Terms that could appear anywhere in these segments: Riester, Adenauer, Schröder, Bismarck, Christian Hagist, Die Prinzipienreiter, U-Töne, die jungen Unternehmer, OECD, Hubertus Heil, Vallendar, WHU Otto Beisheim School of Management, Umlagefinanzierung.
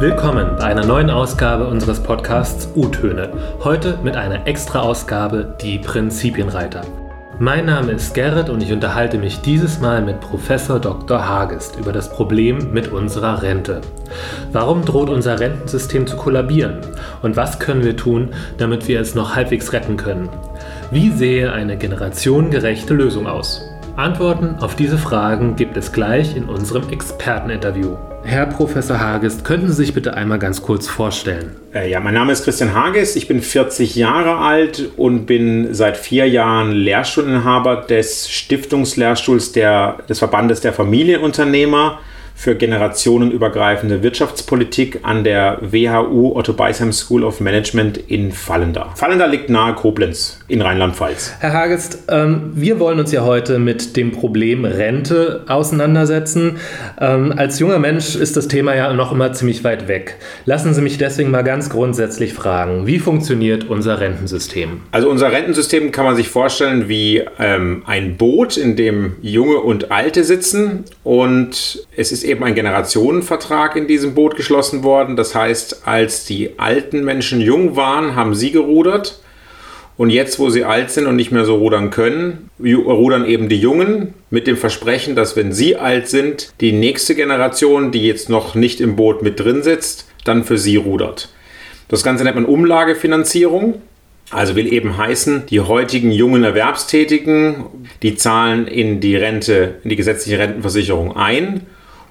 Willkommen bei einer neuen Ausgabe unseres Podcasts U-Töne. Heute mit einer Extra-Ausgabe Die Prinzipienreiter. Mein Name ist Gerrit und ich unterhalte mich dieses Mal mit Professor Dr. Hagist über das Problem mit unserer Rente. Warum droht unser Rentensystem zu kollabieren? Und was können wir tun, damit wir es noch halbwegs retten können? Wie sähe eine generationengerechte Lösung aus? Antworten auf diese Fragen gibt es gleich in unserem Experteninterview. Herr Professor Hagist, könnten Sie sich bitte einmal ganz kurz vorstellen? Ja, mein Name ist Christian Hagist, ich bin 40 Jahre alt und bin seit 4 Jahren Lehrstuhlinhaber des Stiftungslehrstuhls des Verbandes der Familienunternehmer für generationenübergreifende Wirtschaftspolitik an der WHU Otto Beisheim School of Management in Vallendar. Vallendar liegt nahe Koblenz in Rheinland-Pfalz. Herr Hagist, wir wollen uns ja heute mit dem Problem Rente auseinandersetzen. Als junger Mensch ist das Thema ja noch immer ziemlich weit weg. Lassen Sie mich deswegen mal ganz grundsätzlich fragen, wie funktioniert unser Rentensystem? Also unser Rentensystem kann man sich vorstellen wie ein Boot, in dem Junge und Alte sitzen, und es ist eben ein Generationenvertrag in diesem Boot geschlossen worden. Das heißt, als die alten Menschen jung waren, haben sie gerudert, und jetzt, wo sie alt sind und nicht mehr so rudern können, rudern eben die Jungen mit dem Versprechen, dass, wenn sie alt sind, die nächste Generation, die jetzt noch nicht im Boot mit drin sitzt, dann für sie rudert. Das Ganze nennt man Umlagefinanzierung. Also will eben heißen, die heutigen jungen Erwerbstätigen, die zahlen in die Rente, in die gesetzliche Rentenversicherung ein.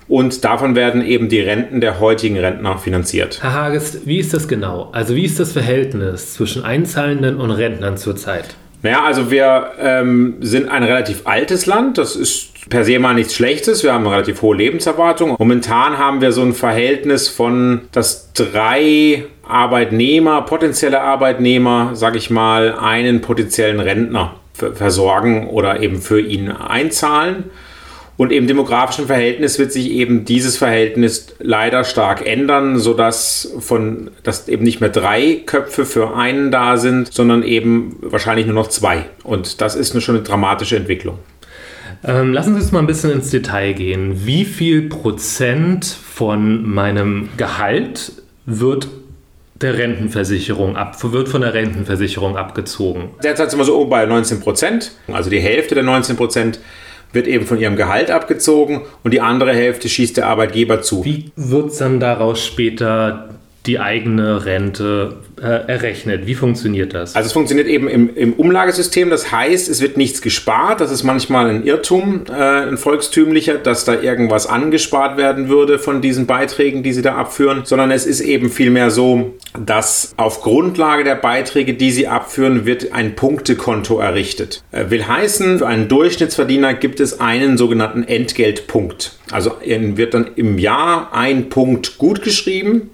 Und davon werden eben die Renten der heutigen Rentner finanziert. Herr Hagist, wie ist das genau? Also wie ist das Verhältnis zwischen Einzahlenden und Rentnern zurzeit? Naja, also wir sind ein relativ altes Land. Das ist per se mal nichts Schlechtes. Wir haben eine relativ hohe Lebenserwartung. Momentan haben wir so ein Verhältnis von, dass 3 Arbeitnehmer, potenzielle Arbeitnehmer, sage ich mal, einen potenziellen Rentner versorgen oder eben für ihn einzahlen. Und im demografischen Verhältnis wird sich eben dieses Verhältnis leider stark ändern, sodass eben nicht mehr 3 Köpfe für einen da sind, sondern eben wahrscheinlich nur noch 2. Und das ist schon eine dramatische Entwicklung. Lassen Sie uns mal ein bisschen ins Detail gehen. Wie viel Prozent von meinem Gehalt wird von der Rentenversicherung abgezogen? Derzeit sind wir so bei 19%, also die Hälfte der 19%. Wird eben von ihrem Gehalt abgezogen und die andere Hälfte schießt der Arbeitgeber zu. Wie wird dann daraus später die eigene Rente errechnet? Wie funktioniert das? Also es funktioniert eben im Umlagesystem. Das heißt, es wird nichts gespart. Das ist manchmal ein Irrtum, ein volkstümlicher, dass da irgendwas angespart werden würde von diesen Beiträgen, die sie da abführen. Sondern es ist eben vielmehr so, dass auf Grundlage der Beiträge, die sie abführen, wird ein Punktekonto errichtet. Will heißen, für einen Durchschnittsverdiener gibt es einen sogenannten Entgeltpunkt. Also wird dann im Jahr ein Punkt gutgeschrieben.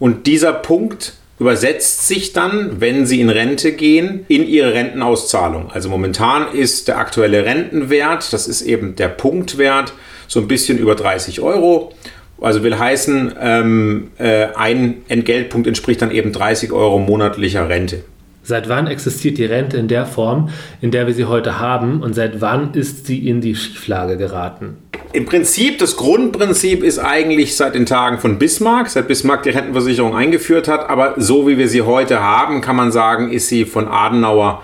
Und dieser Punkt übersetzt sich dann, wenn Sie in Rente gehen, in Ihre Rentenauszahlung. Also momentan ist der aktuelle Rentenwert, das ist eben der Punktwert, so ein bisschen über 30€. Also will heißen, ein Entgeltpunkt entspricht dann eben 30€ monatlicher Rente. Seit wann existiert die Rente in der Form, in der wir sie heute haben, und seit wann ist sie in die Schieflage geraten? Im Prinzip, das Grundprinzip ist eigentlich seit den Tagen von Bismarck, seit Bismarck die Rentenversicherung eingeführt hat, aber so wie wir sie heute haben, kann man sagen, ist sie von Adenauer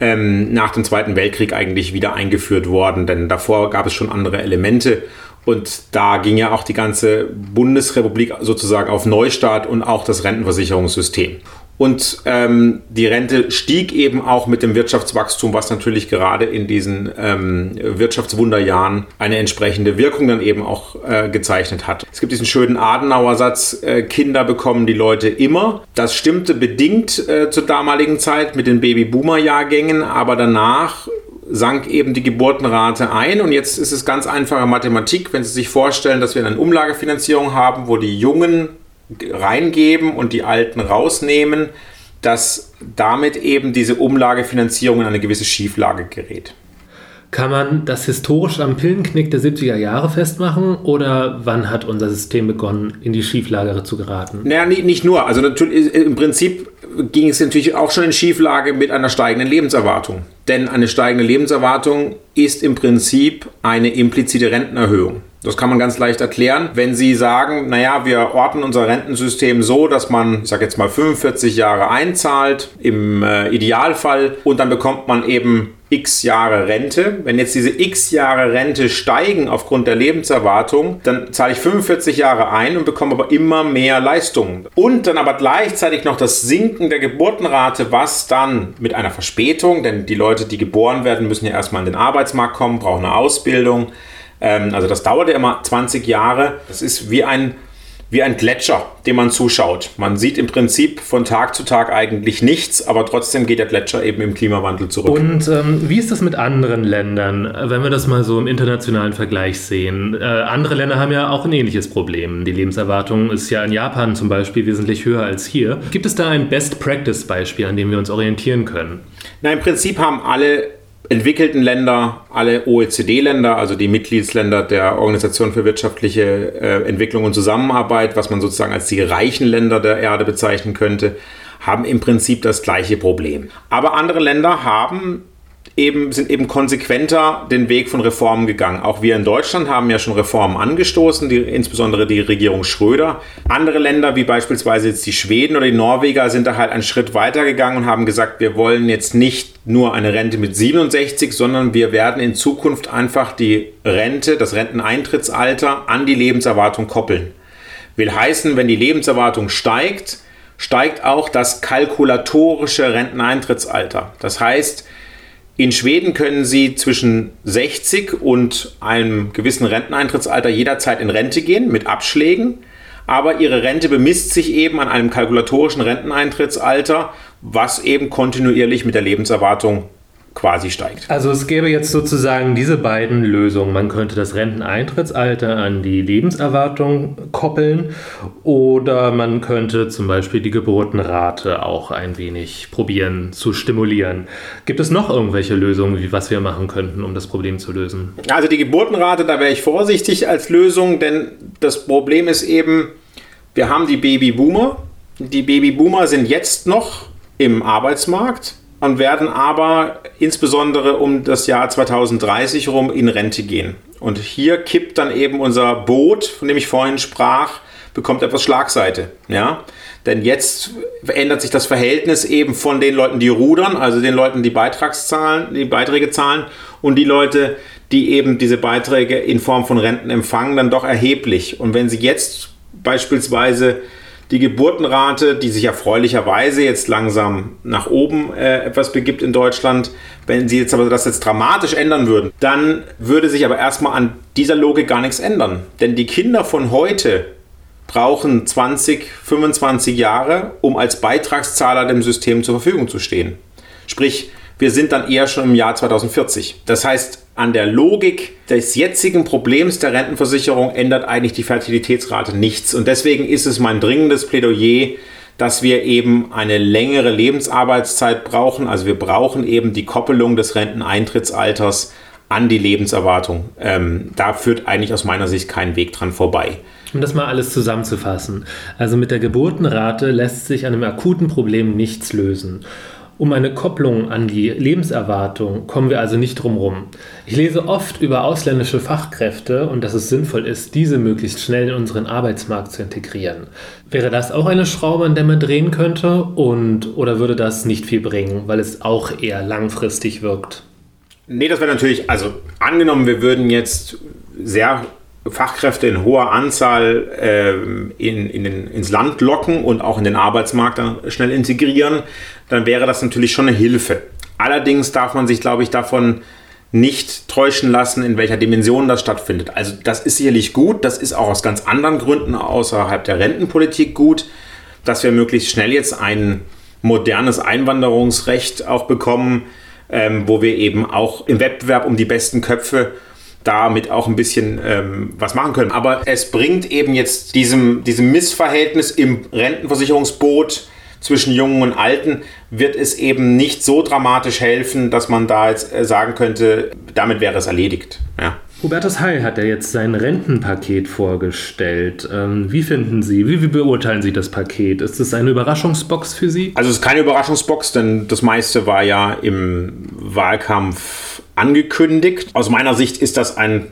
nach dem Zweiten Weltkrieg eigentlich wieder eingeführt worden, denn davor gab es schon andere Elemente. Und da ging ja auch die ganze Bundesrepublik sozusagen auf Neustart und auch das Rentenversicherungssystem. Und die Rente stieg eben auch mit dem Wirtschaftswachstum, was natürlich gerade in diesen Wirtschaftswunderjahren eine entsprechende Wirkung dann eben auch gezeichnet hat. Es gibt diesen schönen Adenauer-Satz, Kinder bekommen die Leute immer. Das stimmte bedingt zur damaligen Zeit mit den Babyboomer-Jahrgängen, aber danach sank eben die Geburtenrate ein, und jetzt ist es ganz einfache Mathematik, wenn Sie sich vorstellen, dass wir eine Umlagefinanzierung haben, wo die Jungen reingeben und die Alten rausnehmen, dass damit eben diese Umlagefinanzierung in eine gewisse Schieflage gerät. Kann man das historisch am Pillenknick der 70er Jahre festmachen, oder wann hat unser System begonnen, in die Schieflage zu geraten? Naja, nicht nur. Also natürlich, im Prinzip ging es natürlich auch schon in Schieflage mit einer steigenden Lebenserwartung. Denn eine steigende Lebenserwartung ist im Prinzip eine implizite Rentenerhöhung. Das kann man ganz leicht erklären, wenn Sie sagen, naja, wir orten unser Rentensystem so, dass man, ich sage jetzt mal 45 Jahre einzahlt im Idealfall und dann bekommt man eben x Jahre Rente. Wenn jetzt diese x Jahre Rente steigen aufgrund der Lebenserwartung, dann zahle ich 45 Jahre ein und bekomme aber immer mehr Leistungen. Und dann aber gleichzeitig noch das Sinken der Geburtenrate, was dann mit einer Verspätung, denn die Leute, die geboren werden, müssen ja erstmal in den Arbeitsmarkt kommen, brauchen eine Ausbildung. Also das dauert ja immer 20 Jahre. Das ist wie ein Gletscher, dem man zuschaut. Man sieht im Prinzip von Tag zu Tag eigentlich nichts, aber trotzdem geht der Gletscher eben im Klimawandel zurück. Und wie ist das mit anderen Ländern, wenn wir das mal so im internationalen Vergleich sehen? Andere Länder haben ja auch ein ähnliches Problem. Die Lebenserwartung ist ja in Japan zum Beispiel wesentlich höher als hier. Gibt es da ein Best-Practice-Beispiel, an dem wir uns orientieren können? Na, im Prinzip haben alle entwickelten Länder, alle OECD-Länder, also die Mitgliedsländer der Organisation für wirtschaftliche Entwicklung und Zusammenarbeit, was man sozusagen als die reichen Länder der Erde bezeichnen könnte, haben im Prinzip das gleiche Problem. Aber andere Länder sind eben konsequenter den Weg von Reformen gegangen. Auch wir in Deutschland haben ja schon Reformen angestoßen, insbesondere die Regierung Schröder. Andere Länder, wie beispielsweise jetzt die Schweden oder die Norweger, sind da halt einen Schritt weiter gegangen und haben gesagt, wir wollen jetzt nicht nur eine Rente mit 67, sondern wir werden in Zukunft einfach die Rente, das Renteneintrittsalter an die Lebenserwartung koppeln. Will heißen, wenn die Lebenserwartung steigt auch das kalkulatorische Renteneintrittsalter. Das heißt, in Schweden können Sie zwischen 60 und einem gewissen Renteneintrittsalter jederzeit in Rente gehen mit Abschlägen, aber Ihre Rente bemisst sich eben an einem kalkulatorischen Renteneintrittsalter, was eben kontinuierlich mit der Lebenserwartung quasi steigt. Also es gäbe jetzt sozusagen diese beiden Lösungen. Man könnte das Renteneintrittsalter an die Lebenserwartung koppeln oder man könnte zum Beispiel die Geburtenrate auch ein wenig probieren zu stimulieren. Gibt es noch irgendwelche Lösungen, was wir machen könnten, um das Problem zu lösen? Also die Geburtenrate, da wäre ich vorsichtig als Lösung, denn das Problem ist eben, wir haben die Babyboomer. Die Babyboomer sind jetzt noch im Arbeitsmarkt und werden aber insbesondere um das Jahr 2030 rum in Rente gehen. Und hier kippt dann eben unser Boot, von dem ich vorhin sprach, bekommt etwas Schlagseite. Ja? Denn jetzt ändert sich das Verhältnis eben von den Leuten, die rudern, also den Leuten, die Beiträge zahlen, und die Leute, die eben diese Beiträge in Form von Renten empfangen, dann doch erheblich. Und wenn sie jetzt beispielsweise die Geburtenrate, die sich erfreulicherweise jetzt langsam nach oben etwas begibt in Deutschland, wenn Sie jetzt aber das jetzt dramatisch ändern würden, dann würde sich aber erstmal an dieser Logik gar nichts ändern. Denn die Kinder von heute brauchen 20, 25 Jahre, um als Beitragszahler dem System zur Verfügung zu stehen. Sprich, wir sind dann eher schon im Jahr 2040. Das heißt, an der Logik des jetzigen Problems der Rentenversicherung ändert eigentlich die Fertilitätsrate nichts. Und deswegen ist es mein dringendes Plädoyer, dass wir eben eine längere Lebensarbeitszeit brauchen. Also wir brauchen eben die Koppelung des Renteneintrittsalters an die Lebenserwartung. Da führt eigentlich aus meiner Sicht kein Weg dran vorbei. Um das mal alles zusammenzufassen. Also mit der Geburtenrate lässt sich an einem akuten Problem nichts lösen. Um eine Kopplung an die Lebenserwartung kommen wir also nicht drum rum. Ich lese oft über ausländische Fachkräfte und dass es sinnvoll ist, diese möglichst schnell in unseren Arbeitsmarkt zu integrieren. Wäre das auch eine Schraube, an der man drehen könnte, oder würde das nicht viel bringen, weil es auch eher langfristig wirkt? Nee, das wäre natürlich, also angenommen, wir würden jetzt sehr Fachkräfte in hoher Anzahl ins Land locken und auch in den Arbeitsmarkt dann schnell integrieren, dann wäre das natürlich schon eine Hilfe. Allerdings darf man sich, glaube ich, davon nicht täuschen lassen, in welcher Dimension das stattfindet. Also das ist sicherlich gut, das ist auch aus ganz anderen Gründen außerhalb der Rentenpolitik gut, dass wir möglichst schnell jetzt ein modernes Einwanderungsrecht auch bekommen, wo wir eben auch im Wettbewerb um die besten Köpfe damit auch ein bisschen was machen können. Aber es bringt eben jetzt diesem Missverhältnis im Rentenversicherungsboot zwischen Jungen und Alten, wird es eben nicht so dramatisch helfen, dass man da jetzt sagen könnte, damit wäre es erledigt. Ja. Hubertus Heil hat ja jetzt sein Rentenpaket vorgestellt. Wie finden Sie, wie beurteilen Sie das Paket? Ist es eine Überraschungsbox für Sie? Also es ist keine Überraschungsbox, denn das meiste war ja im Wahlkampf angekündigt. Aus meiner Sicht ist das ein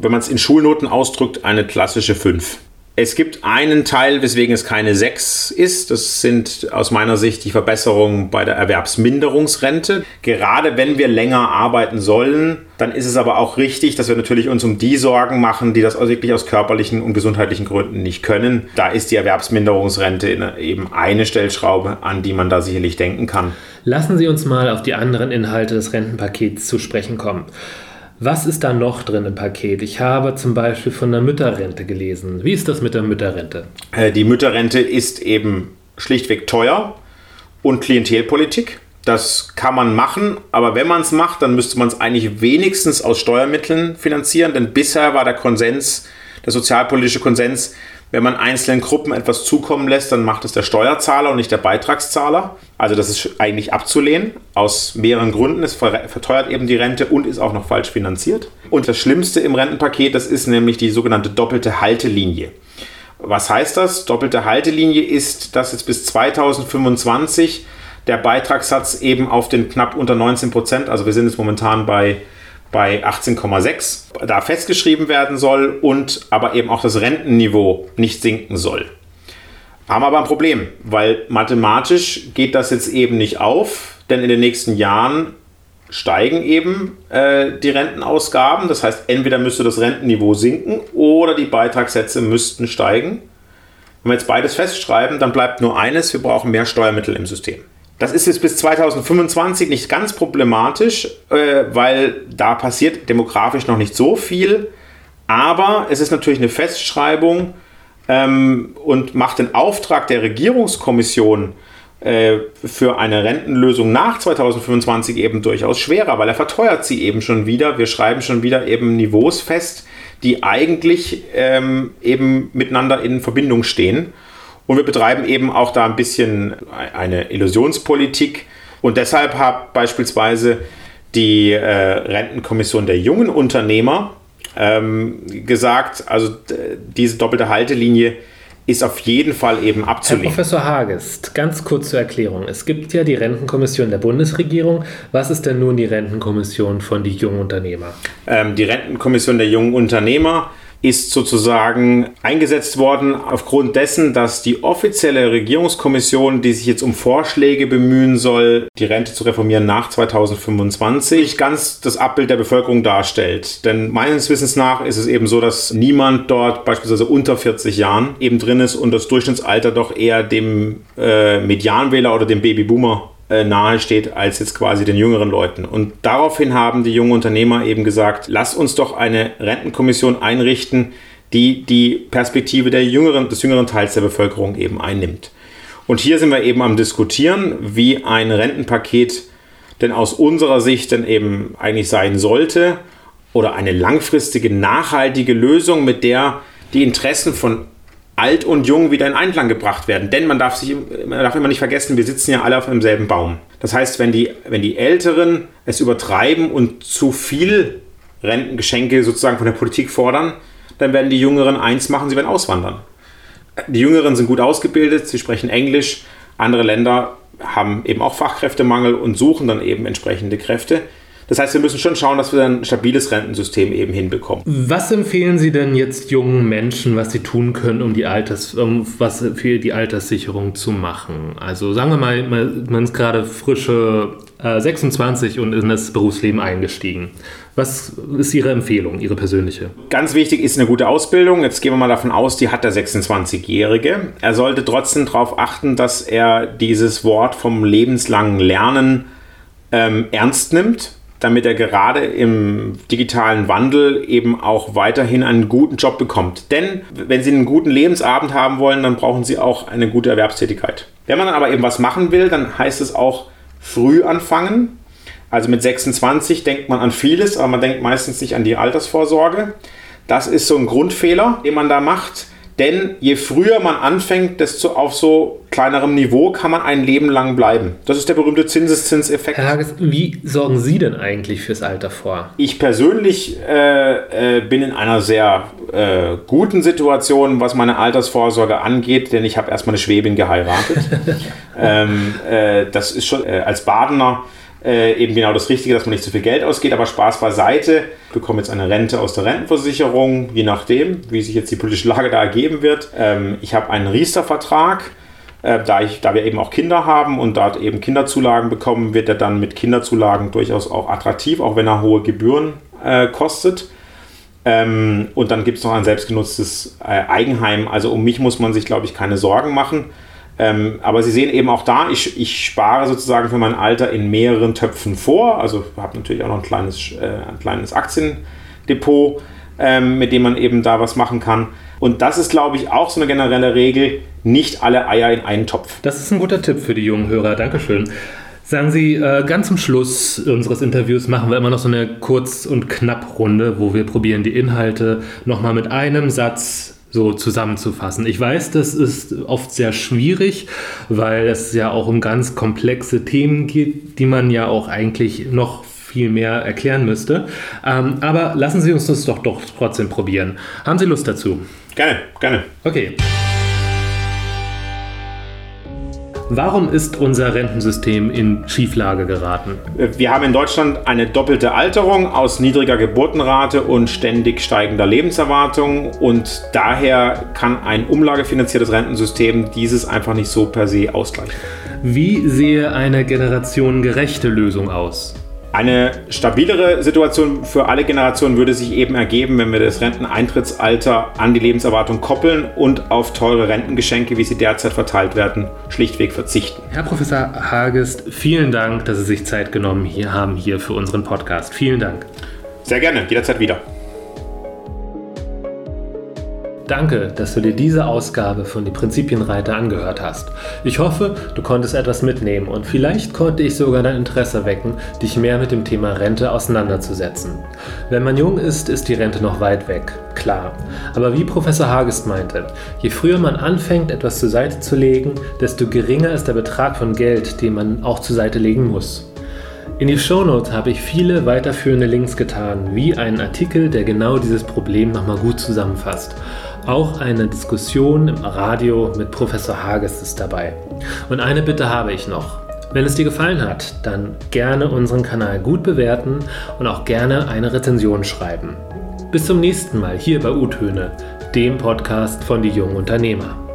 wenn man es in Schulnoten ausdrückt, eine klassische 5. Es gibt einen Teil, weswegen es keine 6 ist. Das sind aus meiner Sicht die Verbesserungen bei der Erwerbsminderungsrente. Gerade wenn wir länger arbeiten sollen, dann ist es aber auch richtig, dass wir natürlich uns um die Sorgen machen, die das auch wirklich aus körperlichen und gesundheitlichen Gründen nicht können. Da ist die Erwerbsminderungsrente eben eine Stellschraube, an die man da sicherlich denken kann. Lassen Sie uns mal auf die anderen Inhalte des Rentenpakets zu sprechen kommen. Was ist da noch drin im Paket? Ich habe zum Beispiel von der Mütterrente gelesen. Wie ist das mit der Mütterrente? Die Mütterrente ist eben schlichtweg teuer und Klientelpolitik. Das kann man machen, aber wenn man es macht, dann müsste man es eigentlich wenigstens aus Steuermitteln finanzieren, denn bisher war der Konsens, der sozialpolitische Konsens, wenn man einzelnen Gruppen etwas zukommen lässt, dann macht es der Steuerzahler und nicht der Beitragszahler. Also das ist eigentlich abzulehnen, aus mehreren Gründen. Es verteuert eben die Rente und ist auch noch falsch finanziert. Und das Schlimmste im Rentenpaket, das ist nämlich die sogenannte doppelte Haltelinie. Was heißt das? Doppelte Haltelinie ist, dass jetzt bis 2025 der Beitragssatz eben auf den knapp unter 19%, also wir sind jetzt momentan bei 18,6 da festgeschrieben werden soll und aber eben auch das Rentenniveau nicht sinken soll. Haben aber ein Problem, weil mathematisch geht das jetzt eben nicht auf, denn in den nächsten Jahren steigen eben die Rentenausgaben. Das heißt, entweder müsste das Rentenniveau sinken oder die Beitragssätze müssten steigen. Wenn wir jetzt beides festschreiben, dann bleibt nur eines, wir brauchen mehr Steuermittel im System. Das ist jetzt bis 2025 nicht ganz problematisch, weil da passiert demografisch noch nicht so viel. Aber es ist natürlich eine Festschreibung und macht den Auftrag der Regierungskommission für eine Rentenlösung nach 2025 eben durchaus schwerer, weil er verteuert sie eben schon wieder. Wir schreiben schon wieder eben Niveaus fest, die eigentlich eben miteinander in Verbindung stehen. Und wir betreiben eben auch da ein bisschen eine Illusionspolitik. Und deshalb hat beispielsweise die Rentenkommission der jungen Unternehmer gesagt, also diese doppelte Haltelinie ist auf jeden Fall eben abzulehnen. Herr Professor Hagist, ganz kurz zur Erklärung. Es gibt ja die Rentenkommission der Bundesregierung. Was ist denn nun die Rentenkommission von die jungen Unternehmer? Die Rentenkommission der jungen Unternehmer ist sozusagen eingesetzt worden aufgrund dessen, dass die offizielle Regierungskommission, die sich jetzt um Vorschläge bemühen soll, die Rente zu reformieren nach 2025, ganz das Abbild der Bevölkerung darstellt. Denn meines Wissens nach ist es eben so, dass niemand dort beispielsweise unter 40 Jahren eben drin ist und das Durchschnittsalter doch eher dem Medianwähler oder dem Babyboomer nahe steht als jetzt quasi den jüngeren Leuten. Und daraufhin haben die jungen Unternehmer eben gesagt, lass uns doch eine Rentenkommission einrichten, die die Perspektive des jüngeren Teils der Bevölkerung eben einnimmt. Und hier sind wir eben am Diskutieren, wie ein Rentenpaket denn aus unserer Sicht denn eben eigentlich sein sollte oder eine langfristige, nachhaltige Lösung, mit der die Interessen von Alt und Jung wieder in Einklang gebracht werden. Denn man darf immer nicht vergessen, wir sitzen ja alle auf demselben Baum. Das heißt, wenn die Älteren es übertreiben und zu viel Rentengeschenke sozusagen von der Politik fordern, dann werden die Jüngeren eins machen, sie werden auswandern. Die Jüngeren sind gut ausgebildet, sie sprechen Englisch. Andere Länder haben eben auch Fachkräftemangel und suchen dann eben entsprechende Kräfte. Das heißt, wir müssen schon schauen, dass wir ein stabiles Rentensystem eben hinbekommen. Was empfehlen Sie denn jetzt jungen Menschen, was sie tun können, um was für die Alterssicherung zu machen? Also sagen wir mal, man ist gerade frische 26 und in das Berufsleben eingestiegen. Was ist Ihre Empfehlung, Ihre persönliche? Ganz wichtig ist eine gute Ausbildung. Jetzt gehen wir mal davon aus, die hat der 26-Jährige. Er sollte trotzdem darauf achten, dass er dieses Wort vom lebenslangen Lernen ernst nimmt, damit er gerade im digitalen Wandel eben auch weiterhin einen guten Job bekommt. Denn wenn Sie einen guten Lebensabend haben wollen, dann brauchen Sie auch eine gute Erwerbstätigkeit. Wenn man dann aber eben was machen will, dann heißt es auch früh anfangen. Also mit 26 denkt man an vieles, aber man denkt meistens nicht an die Altersvorsorge. Das ist so ein Grundfehler, den man da macht. Denn je früher man anfängt, desto auf so kleinerem Niveau kann man ein Leben lang bleiben. Das ist der berühmte Zinseszinseffekt. Herr Hagist, wie sorgen Sie denn eigentlich fürs Alter vor? Ich persönlich bin in einer sehr guten Situation, was meine Altersvorsorge angeht, denn ich habe erstmal eine Schwäbin geheiratet. Das ist schon als Badener eben genau das Richtige, dass man nicht zu viel Geld ausgeht, aber Spaß beiseite. Ich bekomme jetzt eine Rente aus der Rentenversicherung, je nachdem, wie sich jetzt die politische Lage da ergeben wird. Ich habe einen Riester-Vertrag, da wir eben auch Kinder haben und da eben Kinderzulagen bekommen, wird er dann mit Kinderzulagen durchaus auch attraktiv, auch wenn er hohe Gebühren kostet. Und dann gibt es noch ein selbstgenutztes Eigenheim. Also um mich muss man sich, glaube ich, keine Sorgen machen. Aber Sie sehen eben auch da, ich spare sozusagen für mein Alter in mehreren Töpfen vor. Also habe natürlich auch noch ein kleines Aktiendepot, mit dem man eben da was machen kann. Und das ist, glaube ich, auch so eine generelle Regel, nicht alle Eier in einen Topf. Das ist ein guter Tipp für die jungen Hörer. Dankeschön. Sagen Sie, ganz zum Schluss unseres Interviews machen wir immer noch so eine Kurz- und Knapp-Runde, wo wir probieren, die Inhalte nochmal mit einem Satz so zusammenzufassen. Ich weiß, das ist oft sehr schwierig, weil es ja auch um ganz komplexe Themen geht, die man ja auch eigentlich noch viel mehr erklären müsste. Aber lassen Sie uns das doch trotzdem probieren. Haben Sie Lust dazu? Gerne, gerne. Okay. Warum ist unser Rentensystem in Schieflage geraten? Wir haben in Deutschland eine doppelte Alterung aus niedriger Geburtenrate und ständig steigender Lebenserwartung. Und daher kann ein umlagefinanziertes Rentensystem dieses einfach nicht so per se ausgleichen. Wie sehe eine generationengerechte Lösung aus? Eine stabilere Situation für alle Generationen würde sich eben ergeben, wenn wir das Renteneintrittsalter an die Lebenserwartung koppeln und auf teure Rentengeschenke, wie sie derzeit verteilt werden, schlichtweg verzichten. Herr Professor Hagist, vielen Dank, dass Sie sich Zeit genommen haben hier für unseren Podcast. Vielen Dank. Sehr gerne, jederzeit wieder. Danke, dass du dir diese Ausgabe von Die Prinzipienreiter angehört hast. Ich hoffe, du konntest etwas mitnehmen und vielleicht konnte ich sogar dein Interesse wecken, dich mehr mit dem Thema Rente auseinanderzusetzen. Wenn man jung ist, ist die Rente noch weit weg, klar. Aber wie Professor Hagist meinte, je früher man anfängt, etwas zur Seite zu legen, desto geringer ist der Betrag von Geld, den man auch zur Seite legen muss. In die Shownotes habe ich viele weiterführende Links getan, wie einen Artikel, der genau dieses Problem nochmal gut zusammenfasst. Auch eine Diskussion im Radio mit Professor Hagist ist dabei. Und eine Bitte habe ich noch. Wenn es dir gefallen hat, dann gerne unseren Kanal gut bewerten und auch gerne eine Rezension schreiben. Bis zum nächsten Mal hier bei U-Töne, dem Podcast von Die jungen Unternehmer.